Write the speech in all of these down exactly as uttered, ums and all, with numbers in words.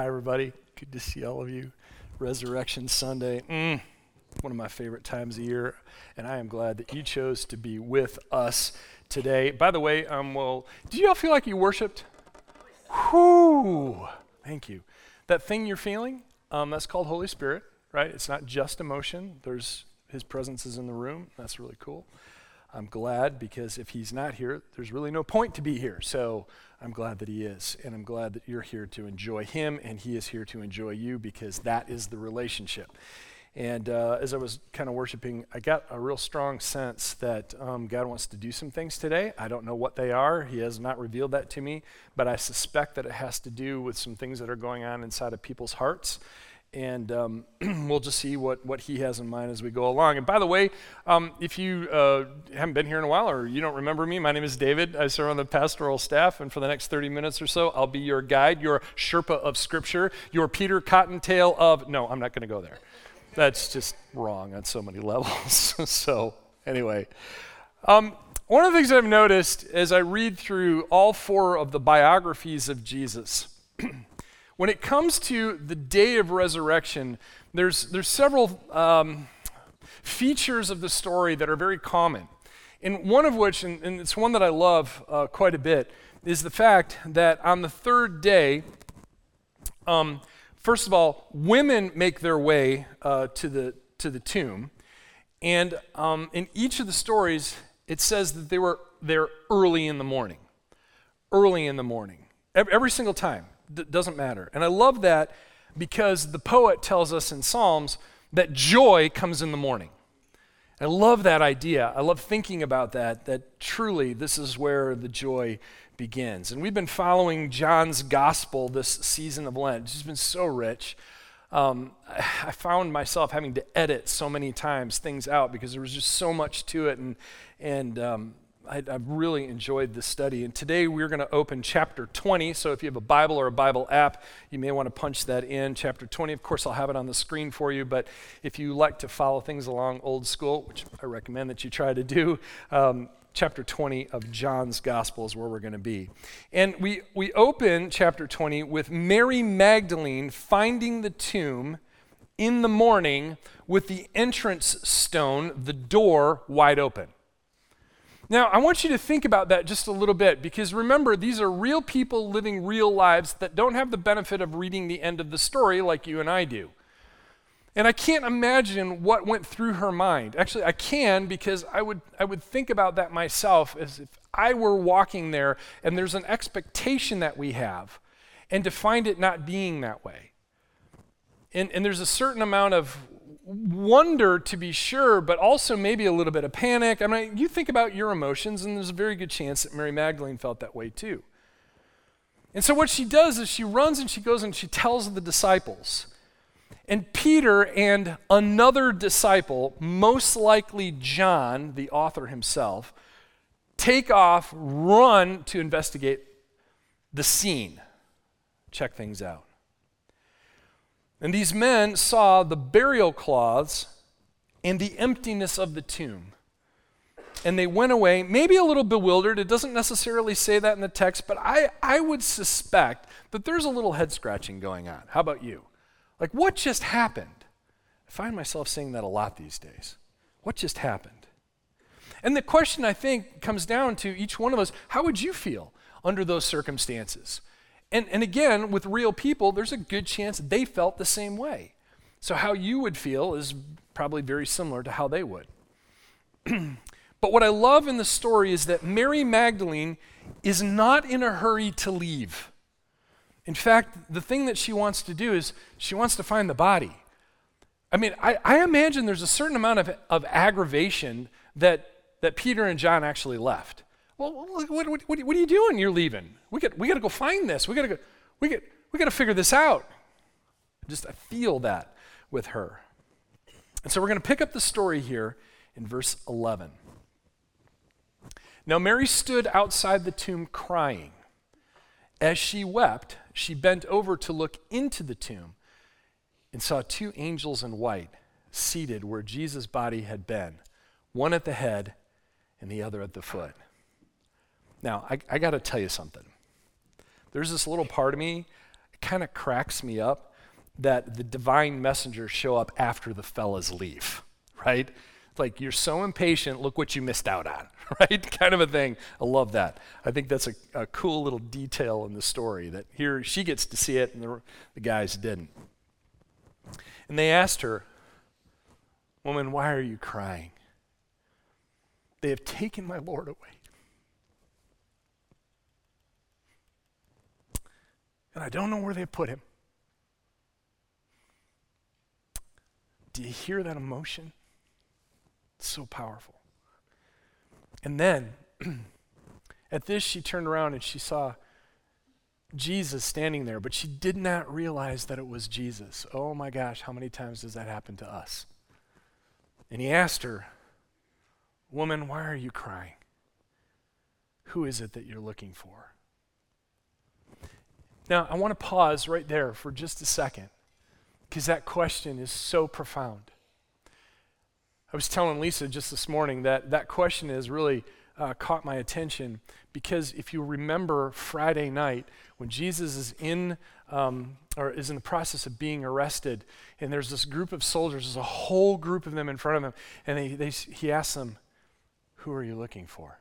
Hi, everybody. Good to see all of you. Resurrection Sunday, mm, one of my favorite times of year, and I am glad that you chose to be with us today. By the way, um, well, do you all feel like you worshiped? Whoo! Thank you. That thing you're feeling, um, that's called Holy Spirit, right? It's not just emotion. There's His presence is in the room. That's really cool. I'm glad, because if He's not here, there's really no point to be here. So I'm glad that He is, and I'm glad that you're here to enjoy Him, and He is here to enjoy you, because that is the relationship. And uh, as I was kind of worshiping, I got a real strong sense that um, God wants to do some things today. I don't know what they are. He has not revealed that to me, but I suspect that it has to do with some things that are going on inside of people's hearts. And um, we'll just see what, what He has in mind as we go along. And by the way, um, if you uh, haven't been here in a while or you don't remember me, my name is David. I serve on the pastoral staff, and for the next thirty minutes or so, I'll be your guide, your Sherpa of Scripture, your Peter Cottontail of... No, I'm not going to go there. That's just wrong on so many levels. So anyway, um, one of the things I've noticed as I read through all four of the biographies of Jesus... When it comes to the day of resurrection, there's there's several um, features of the story that are very common. And one of which, and, and it's one that I love uh, quite a bit, is the fact that on the third day, um, first of all, women make their way uh, to the to the tomb. And um, in each of the stories, it says that they were there early in the morning. Early in the morning. Every, every single time. D- doesn't matter. And I love that, because the poet tells us in Psalms that joy comes in the morning. I love that idea. I love thinking about that, that truly this is where the joy begins. And we've been following John's gospel this season of Lent. It's just been so rich. Um, I found myself having to edit so many times things out because there was just so much to it, and and um I've really enjoyed this study, and today we're going to open chapter twenty, so if you have a Bible or a Bible app, you may want to punch that in, chapter twenty. Of course, I'll have it on the screen for you, but if you like to follow things along old school, which I recommend that you try to do, um, chapter twenty of John's Gospel is where we're going to be. And we, we open chapter twenty with Mary Magdalene finding the tomb in the morning with the entrance stone, the door, wide open. Now, I want you to think about that just a little bit, because remember, these are real people living real lives that don't have the benefit of reading the end of the story like you and I do. And I can't imagine what went through her mind. Actually, I can, because I would I would think about that myself as if I were walking there, and there's an expectation that we have, and to find it not being that way. And, and there's a certain amount of wonder, to be sure, but also maybe a little bit of panic. I mean, you think about your emotions, and there's a very good chance that Mary Magdalene felt that way too. And so what she does is she runs and she goes and she tells the disciples. And Peter and another disciple, most likely John, the author himself, take off, run to investigate the scene, check things out. And these men saw the burial cloths and the emptiness of the tomb. And they went away, maybe a little bewildered. It doesn't necessarily say that in the text, but I, I would suspect that there's a little head scratching going on. How about you? Like, what just happened? I find myself saying that a lot these days. What just happened? And the question, I think, comes down to each one of us: how would you feel under those circumstances? And, and again, with real people, there's a good chance they felt the same way. So how you would feel is probably very similar to how they would. But what I love in the story is that Mary Magdalene is not in a hurry to leave. In fact, the thing that she wants to do is she wants to find the body. I mean, I, I imagine there's a certain amount of, of aggravation that, that Peter and John actually left. Well, what, what, what, what are you doing? You're leaving. We got we got to go find this. We got to go. We got we got to figure this out. Just I feel that with her, and so we're going to pick up the story here in verse eleven. Now Mary stood outside the tomb crying. As she wept, she bent over to look into the tomb, and saw two angels in white seated where Jesus' body had been, one at the head, and the other at the foot. Now, I, I got to tell you something. There's this little part of me, I kind of cracks me up that the divine messengers show up after the fellas leave, right? Like, you're so impatient, look what you missed out on, right? Kind of a thing. I love that. I think that's a, a cool little detail in the story that here she gets to see it and the, the guys didn't. And they asked her, "Woman, why are you crying?" "They have taken my Lord away, and I don't know where they put him." Do you hear that emotion? It's so powerful. And then, at this, she turned around and she saw Jesus standing there, but she did not realize that it was Jesus. Oh my gosh, how many times does that happen to us? And he asked her, "Woman, why are you crying? Who is it that you're looking for?" Now, I want to pause right there for just a second, because that question is so profound. I was telling Lisa just this morning that that question has really uh, caught my attention, because if you remember Friday night when Jesus is in um, or is in the process of being arrested, and there's this group of soldiers, there's a whole group of them in front of him, and they, they, he asks them, "Who are you looking for?"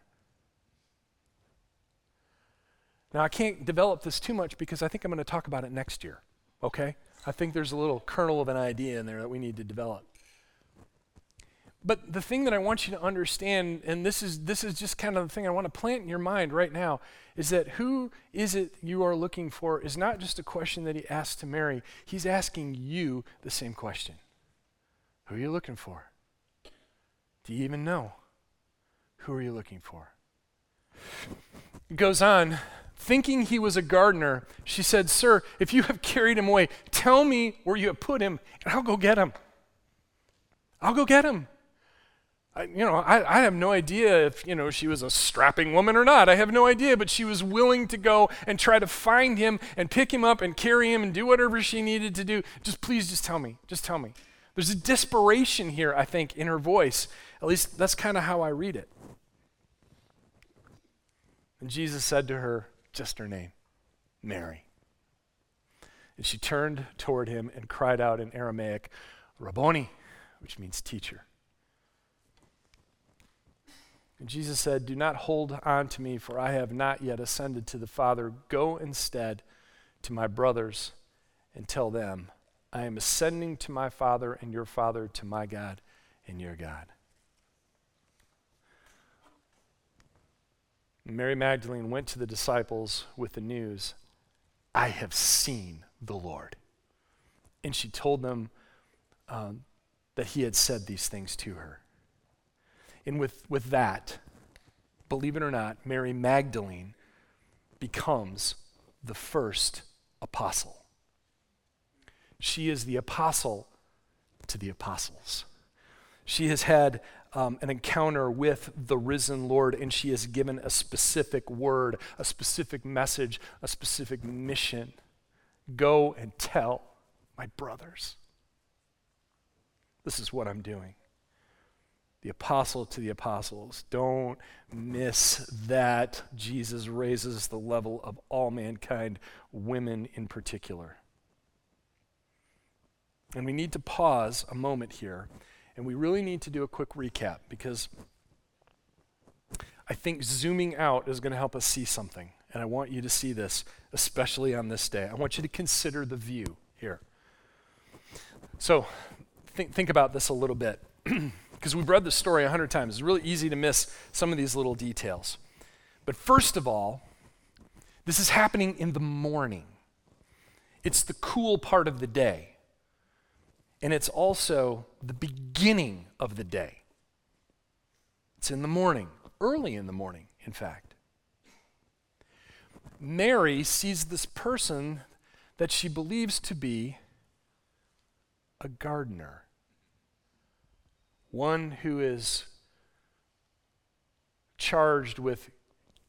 Now, I can't develop this too much because I think I'm going to talk about it next year, okay? I think there's a little kernel of an idea in there that we need to develop. But the thing that I want you to understand, and this is this is just kind of the thing I want to plant in your mind right now, is that who is it you are looking for is not just a question that he asked to Mary. He's asking you the same question. Who are you looking for? Do you even know? Who are you looking for? It goes on. Thinking he was a gardener, she said, "Sir, if you have carried him away, tell me where you have put him, and I'll go get him. I'll go get him." I, you know, I, I have no idea if, you know, she was a strapping woman or not. I have no idea, but she was willing to go and try to find him and pick him up and carry him and do whatever she needed to do. Just please, just tell me. Just tell me. There's a desperation here, I think, in her voice. At least that's kind of how I read it. And Jesus said to her, just her name, Mary. And she turned toward him and cried out in Aramaic, "Rabboni," which means teacher. And Jesus said, "Do not hold on to me, for I have not yet ascended to the Father. Go instead to my brothers and tell them, I am ascending to my Father and your Father, to my God and your God." Mary Magdalene went to the disciples with the news, "I have seen the Lord." And she told them um, that he had said these things to her. And with, with that, believe it or not, Mary Magdalene becomes the first apostle. She is the apostle to the apostles. She has had Um, an encounter with the risen Lord, and she is given a specific word, a specific message, a specific mission. Go and tell my brothers. This is what I'm doing. The apostle to the apostles. Don't miss that. Jesus raises the level of all mankind, women in particular. And we need to pause a moment here. And we really need to do a quick recap, because I think zooming out is going to help us see something. And I want you to see this, especially on this day. I want you to consider the view here. So think, think about this a little bit, because we've read this story a hundred times. It's really easy to miss some of these little details. But first of all, this is happening in the morning. It's the cool part of the day. And it's also the beginning of the day. It's in the morning, early in the morning, in fact. Mary sees this person that she believes to be a gardener, one who is charged with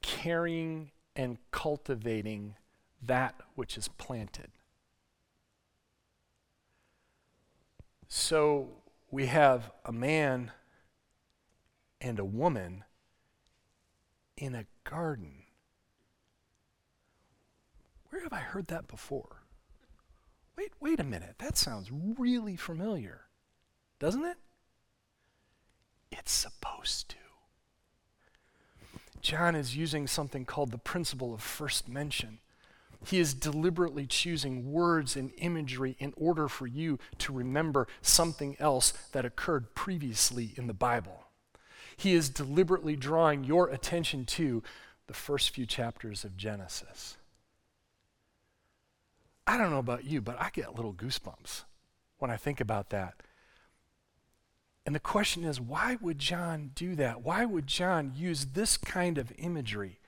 caring and cultivating that which is planted. So we have a man and a woman in a garden. Where have I heard that before? wait, wait a minute, that sounds really familiar, doesn't it? It's supposed to. John is using something called the principle of first mention. He is deliberately choosing words and imagery in order for you to remember something else that occurred previously in the Bible. He is deliberately drawing your attention to the first few chapters of Genesis. I don't know about you, but I get little goosebumps when I think about that. And the question is, why would John do that? Why would John use this kind of imagery?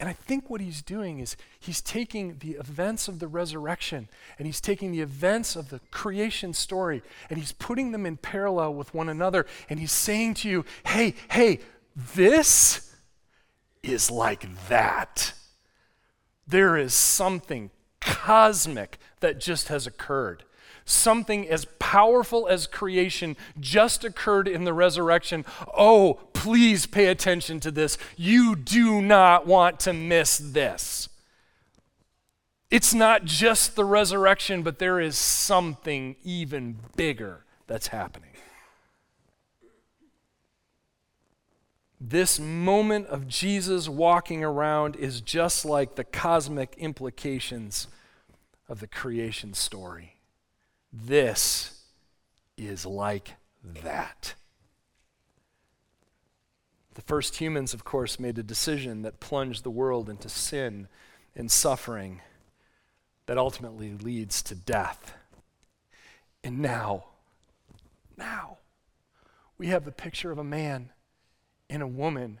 And I think what he's doing is he's taking the events of the resurrection and he's taking the events of the creation story and he's putting them in parallel with one another, and he's saying to you, hey, hey, this is like that. There is something cosmic that just has occurred. Something as powerful as creation just occurred in the resurrection. Oh, please pay attention to this. You do not want to miss this. It's not just the resurrection, but there is something even bigger that's happening. This moment of Jesus walking around is just like the cosmic implications of the creation story. This is like that. The first humans, of course, made a decision that plunged the world into sin and suffering that ultimately leads to death. And now, now, we have the picture of a man and a woman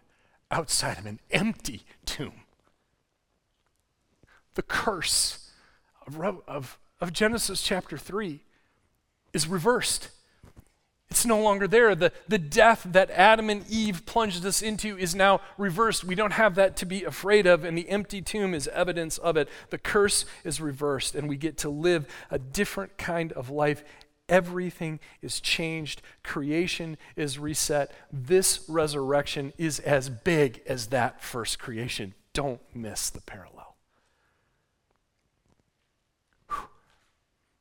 outside of an empty tomb. The curse of, of of Genesis chapter three is reversed. It's no longer there. The, the death that Adam and Eve plunged us into is now reversed. We don't have that to be afraid of, and the empty tomb is evidence of it. The curse is reversed, and we get to live a different kind of life. Everything is changed. Creation is reset. This resurrection is as big as that first creation. Don't miss the parallel.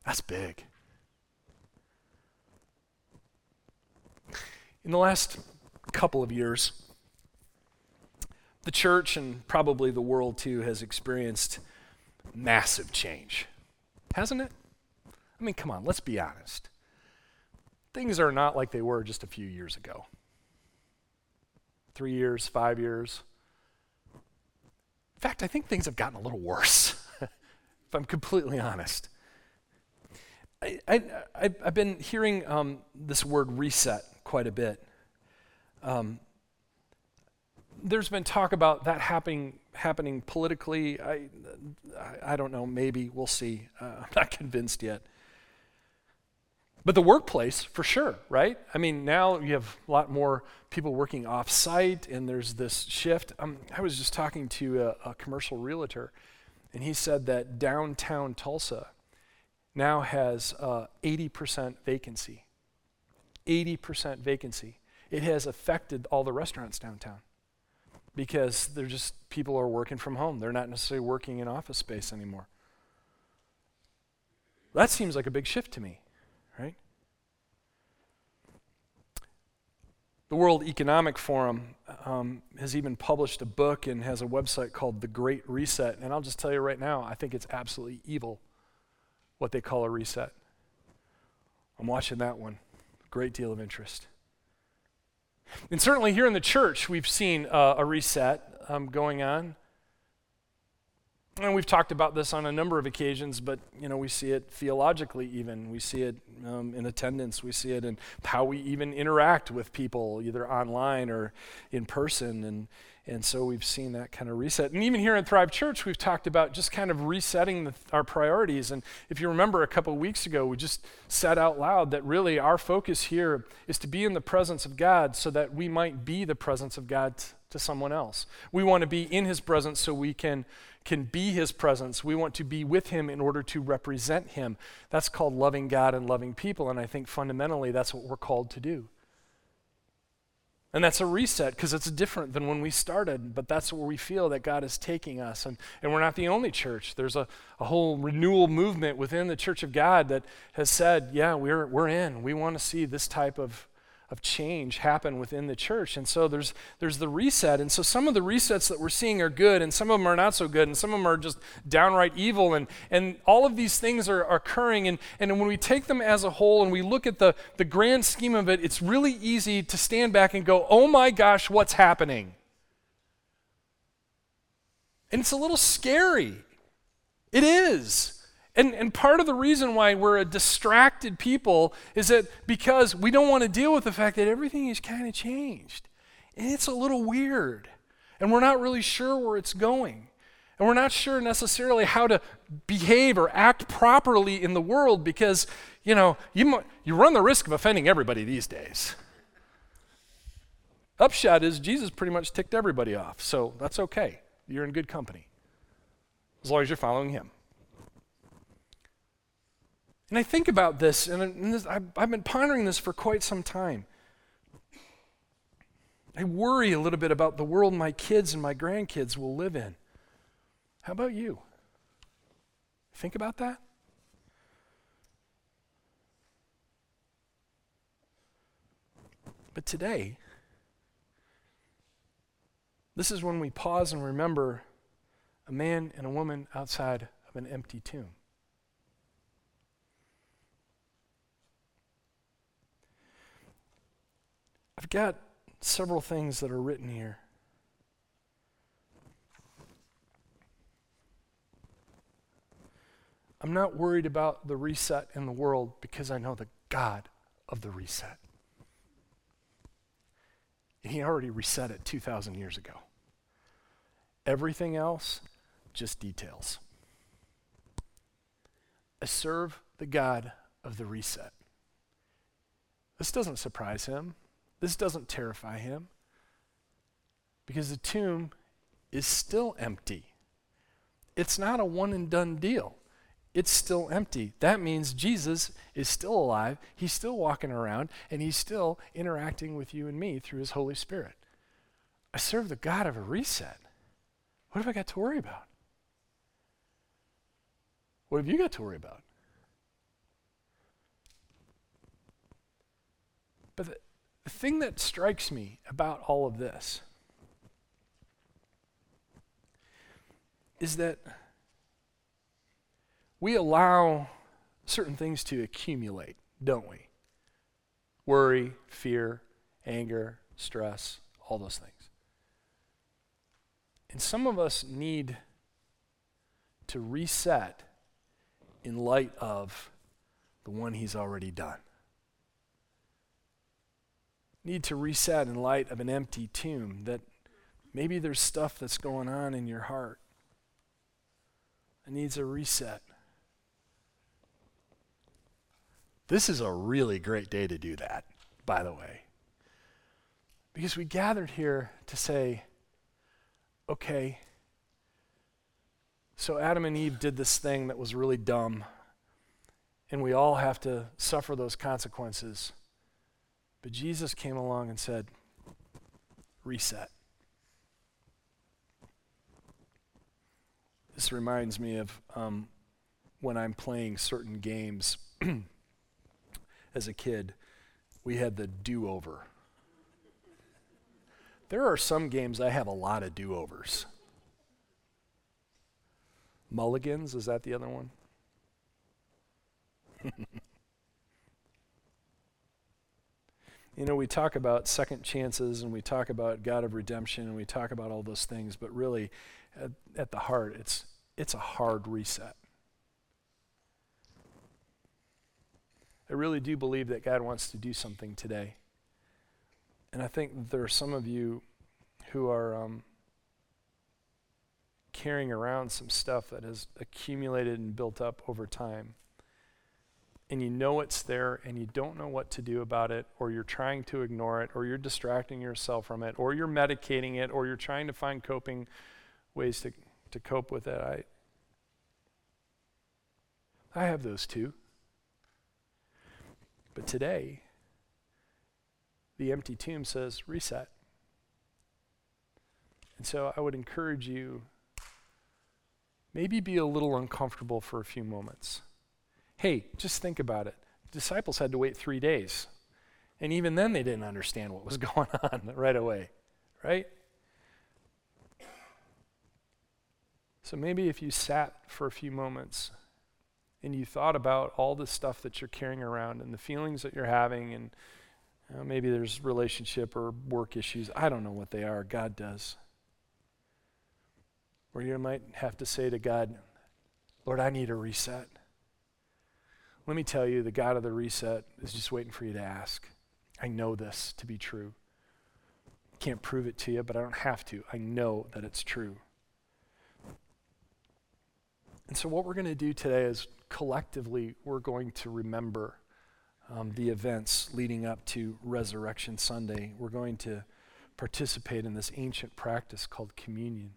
That's big. In the last couple of years, the church, and probably the world too, has experienced massive change, hasn't it? I mean, come on, let's be honest. Things are not like they were just a few years ago. Three years, five years. In fact, I think things have gotten a little worse, if I'm completely honest. I, I, I've been hearing um, this word reset quite a bit. Um, there's been talk about that happening happening politically. I, I don't know, maybe, we'll see. Uh, I'm not convinced yet. But the workplace, for sure, right? I mean, now you have a lot more people working off-site, and there's this shift. Um, I was just talking to a, a commercial realtor, and he said that downtown Tulsa now has uh, eighty percent vacancy. eighty percent vacancy. It has affected all the restaurants downtown because they're just, people are working from home. They're not necessarily working in office space anymore. That seems like a big shift to me, right? The World Economic Forum um, has even published a book and has a website called The Great Reset, and I'll just tell you right now, I think it's absolutely evil what they call a reset. I'm watching that one. Great deal of interest. And certainly here in the church, we've seen uh, a reset um, going on. And we've talked about this on a number of occasions, but you know, we see it theologically even. We see it um, in attendance. We see it in how we even interact with people, either online or in person. And And so we've seen that kind of reset. And even here in Thrive Church, we've talked about just kind of resetting the, our priorities. And if you remember a couple of weeks ago, we just said out loud that really our focus here is to be in the presence of God so that we might be the presence of God t- to someone else. We want to be in his presence so we can, can be his presence. We want to be with him in order to represent him. That's called loving God and loving people. And I think fundamentally that's what we're called to do. And that's a reset because it's different than when we started, but that's where we feel that God is taking us. And, and we're not the only church. There's a, a whole renewal movement within the Church of God that has said, yeah, we're we're in. We want to see this type of of change happen within the church. And so there's there's the reset. And so some of the resets that we're seeing are good, and some of them are not so good, and some of them are just downright evil. And and all of these things are, are occurring. And, and when we take them as a whole and we look at the, the grand scheme of it, it's really easy to stand back and go, oh my gosh, what's happening? And it's a little scary. It is. And, and part of the reason why we're a distracted people is that because we don't want to deal with the fact that everything is kind of changed. And it's a little weird. And we're not really sure where it's going. And we're not sure necessarily how to behave or act properly in the world because, you know, you, mu- you run the risk of offending everybody these days. Upshot is Jesus pretty much ticked everybody off. So that's okay. You're in good company. As long as you're following him. And I think about this, and, and this, I've, I've been pondering this for quite some time. I worry a little bit about the world my kids and my grandkids will live in. How about you? Think about that? But today, this is when we pause and remember a man and a woman outside of an empty tomb. I've got several things that are written here. I'm not worried about the reset in the world because I know the God of the reset. He already reset it two thousand years ago. Everything else, just details. I serve the God of the reset. This doesn't surprise him. This doesn't terrify him because the tomb is still empty. It's not a one and done deal. It's still empty. That means Jesus is still alive. He's still walking around and he's still interacting with you and me through his Holy Spirit. I serve the God of a reset. What have I got to worry about? What have you got to worry about? But the, The thing that strikes me about all of this is that we allow certain things to accumulate, don't we? Worry, fear, anger, stress, all those things. And some of us need to reset in light of the one he's already done. Need to reset in light of an empty tomb, that maybe there's stuff that's going on in your heart. It needs a reset. This is a really great day to do that, by the way. Because we gathered here to say, okay, so Adam and Eve did this thing that was really dumb, and we all have to suffer those consequences. But Jesus came along and said, reset. This reminds me of um, when I'm playing certain games. As a kid, we had the do-over. There are some games I have a lot of do-overs. Mulligans, is that the other one? You know, we talk about second chances and we talk about God of redemption and we talk about all those things, but really at, at the heart, it's it's a hard reset. I really do believe that God wants to do something today. And I think there are some of you who are um, carrying around some stuff that has accumulated and built up over time. And you know it's there, and you don't know what to do about it, or you're trying to ignore it, or you're distracting yourself from it, or you're medicating it, or you're trying to find coping ways to, to cope with it. I, I have those too. But today, the empty tomb says reset. And so I would encourage you, maybe be a little uncomfortable for a few moments. Hey, just think about it. The disciples had to wait three days. And even then they didn't understand what was going on right away, right? So maybe if you sat for a few moments and you thought about all the stuff that you're carrying around and the feelings that you're having, and you know, maybe there's relationship or work issues. I don't know what they are. God does. Or you might have to say to God, Lord, I need a reset. Let me tell you, the God of the reset is just waiting for you to ask. I know this to be true. Can't prove it to you, but I don't have to. I know that it's true. And so what we're going to do today is collectively we're going to remember um, the events leading up to Resurrection Sunday. We're going to participate in this ancient practice called communion.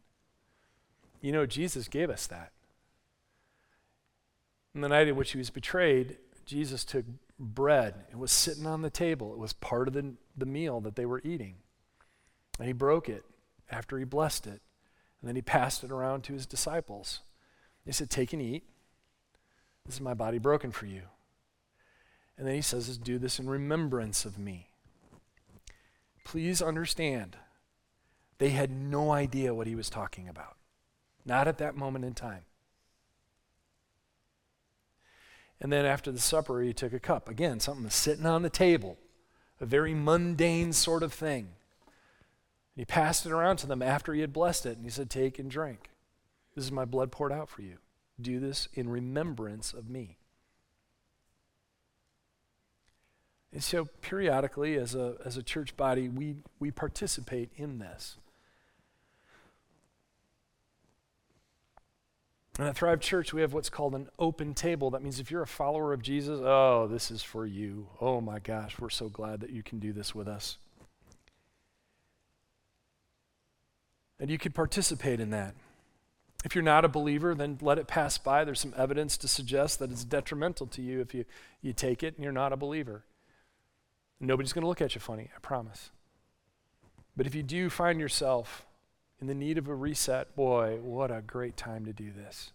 You know, Jesus gave us that. On the night in which he was betrayed, Jesus took bread. It was sitting on the table. It was part of the, the meal that they were eating. And he broke it after he blessed it. And then he passed it around to his disciples. He said, take and eat. This is my body broken for you. And then he says, do this in remembrance of me. Please understand, they had no idea what he was talking about. Not at that moment in time. And then after the supper, he took a cup. Again, something was sitting on the table, a very mundane sort of thing. And he passed it around to them after he had blessed it, and he said, take and drink. This is my blood poured out for you. Do this in remembrance of me. And so periodically, as a as a church body, we, we participate in this. And at Thrive Church, we have what's called an open table. That means if you're a follower of Jesus, oh, this is for you. Oh my gosh, we're so glad that you can do this with us. And you could participate in that. If you're not a believer, then let it pass by. There's some evidence to suggest that it's detrimental to you if you, you take it and you're not a believer. Nobody's going to look at you funny, I promise. But if you do find yourself in the need of a reset, boy, what a great time to do this.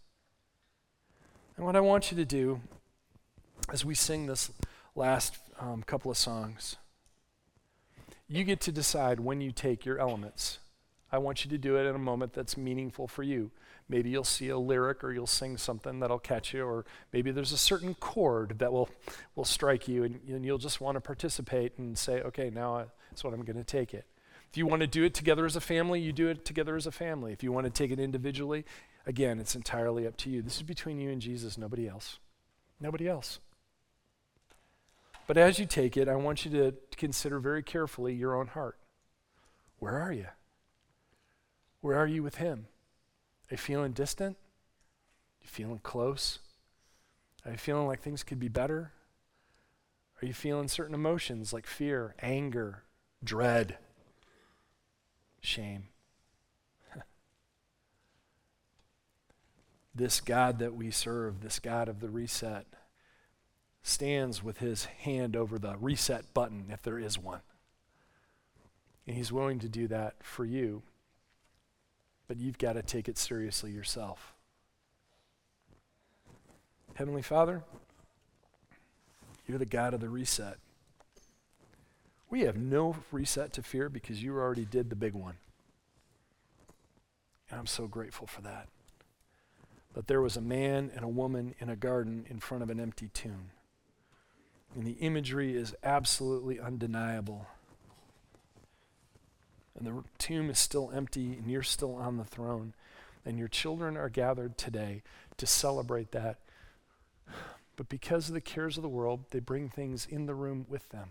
And what I want you to do as we sing this last um, couple of songs, you get to decide when you take your elements. I want you to do it in a moment that's meaningful for you. Maybe you'll see a lyric or you'll sing something that'll catch you, or maybe there's a certain chord that will, will strike you, and, and you'll just want to participate and say, okay, now I, that's what I'm going to take it. If you want to do it together as a family, you do it together as a family. If you want to take it individually, again, it's entirely up to you. This is between you and Jesus, nobody else. Nobody else. But as you take it, I want you to consider very carefully your own heart. Where are you? Where are you with him? Are you feeling distant? Are you feeling close? Are you feeling like things could be better? Are you feeling certain emotions like fear, anger, dread? Shame. This God that we serve, this God of the reset, stands with his hand over the reset button, if there is one. And he's willing to do that for you, but you've got to take it seriously yourself. Heavenly Father, you're the God of the reset. We have no reset to fear because you already did the big one. And I'm so grateful for that. That there was a man and a woman in a garden in front of an empty tomb. And the imagery is absolutely undeniable. And the tomb is still empty, and you're still on the throne. And your children are gathered today to celebrate that. But because of the cares of the world, they bring things in the room with them.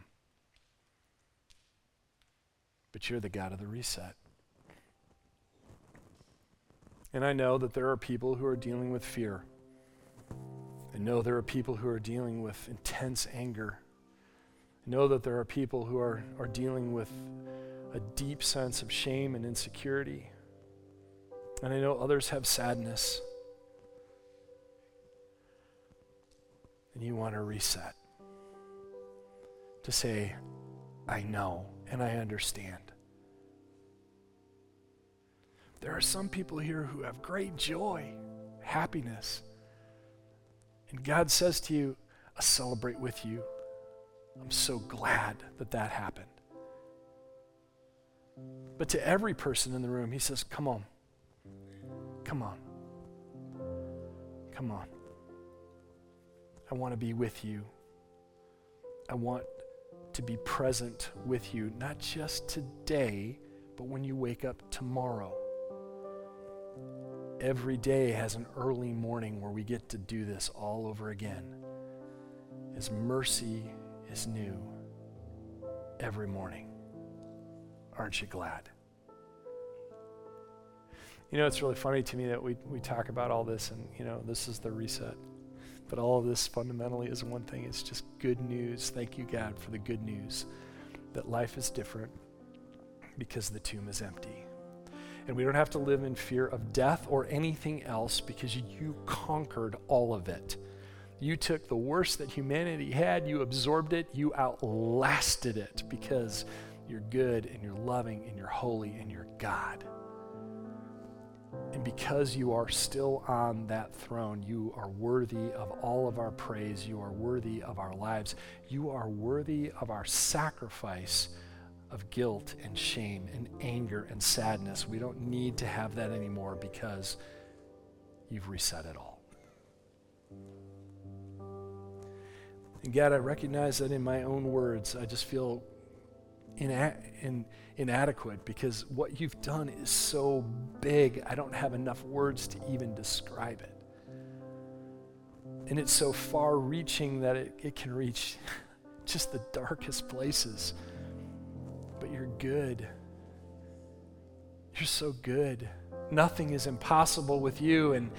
But you're the God of the reset. And I know that there are people who are dealing with fear. I know there are people who are dealing with intense anger. I know that there are people who are, are dealing with a deep sense of shame and insecurity. And I know others have sadness. And you want to reset. To say, I know and I understand. There are some people here who have great joy, happiness. And God says to you, I celebrate with you. I'm so glad that that happened. But to every person in the room, he says, come on, come on, come on. I want to be with you. I want to be present with you, not just today, but when you wake up tomorrow. Every day has an early morning where we get to do this all over again. His mercy is new every morning. Aren't you glad? You know, it's really funny to me that we, we talk about all this and, you know, this is the reset. But all of this fundamentally is one thing. It's just good news. Thank you, God, for the good news that life is different because the tomb is empty. And we don't have to live in fear of death or anything else because you conquered all of it. You took the worst that humanity had, you absorbed it, you outlasted it because you're good and you're loving and you're holy and you're God. And because you are still on that throne, you are worthy of all of our praise, you are worthy of our lives, you are worthy of our sacrifice of guilt and shame and anger and sadness. We don't need to have that anymore because you've reset it all. And God, I recognize that in my own words, I just feel ina- in, inadequate because what you've done is so big, I don't have enough words to even describe it. And it's so far-reaching that it, it can reach just the darkest places. But you're good. You're so good. Nothing is impossible with you, and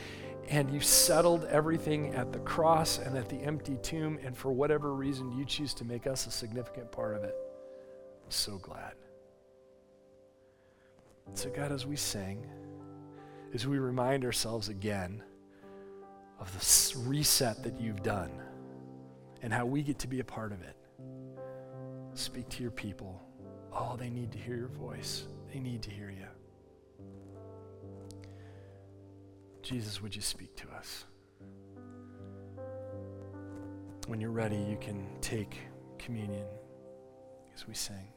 and you settled everything at the cross and at the empty tomb, and for whatever reason you choose to make us a significant part of it. I'm so glad. So God, as we sing, as we remind ourselves again of the reset that you've done and how we get to be a part of it, speak to your people. Oh, they need to hear your voice. They need to hear you. Jesus, would you speak to us? When you're ready, you can take communion as we sing.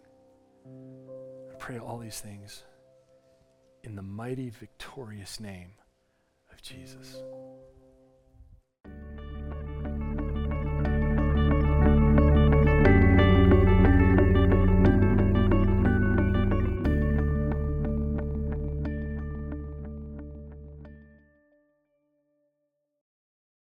I pray all these things in the mighty, victorious name of Jesus.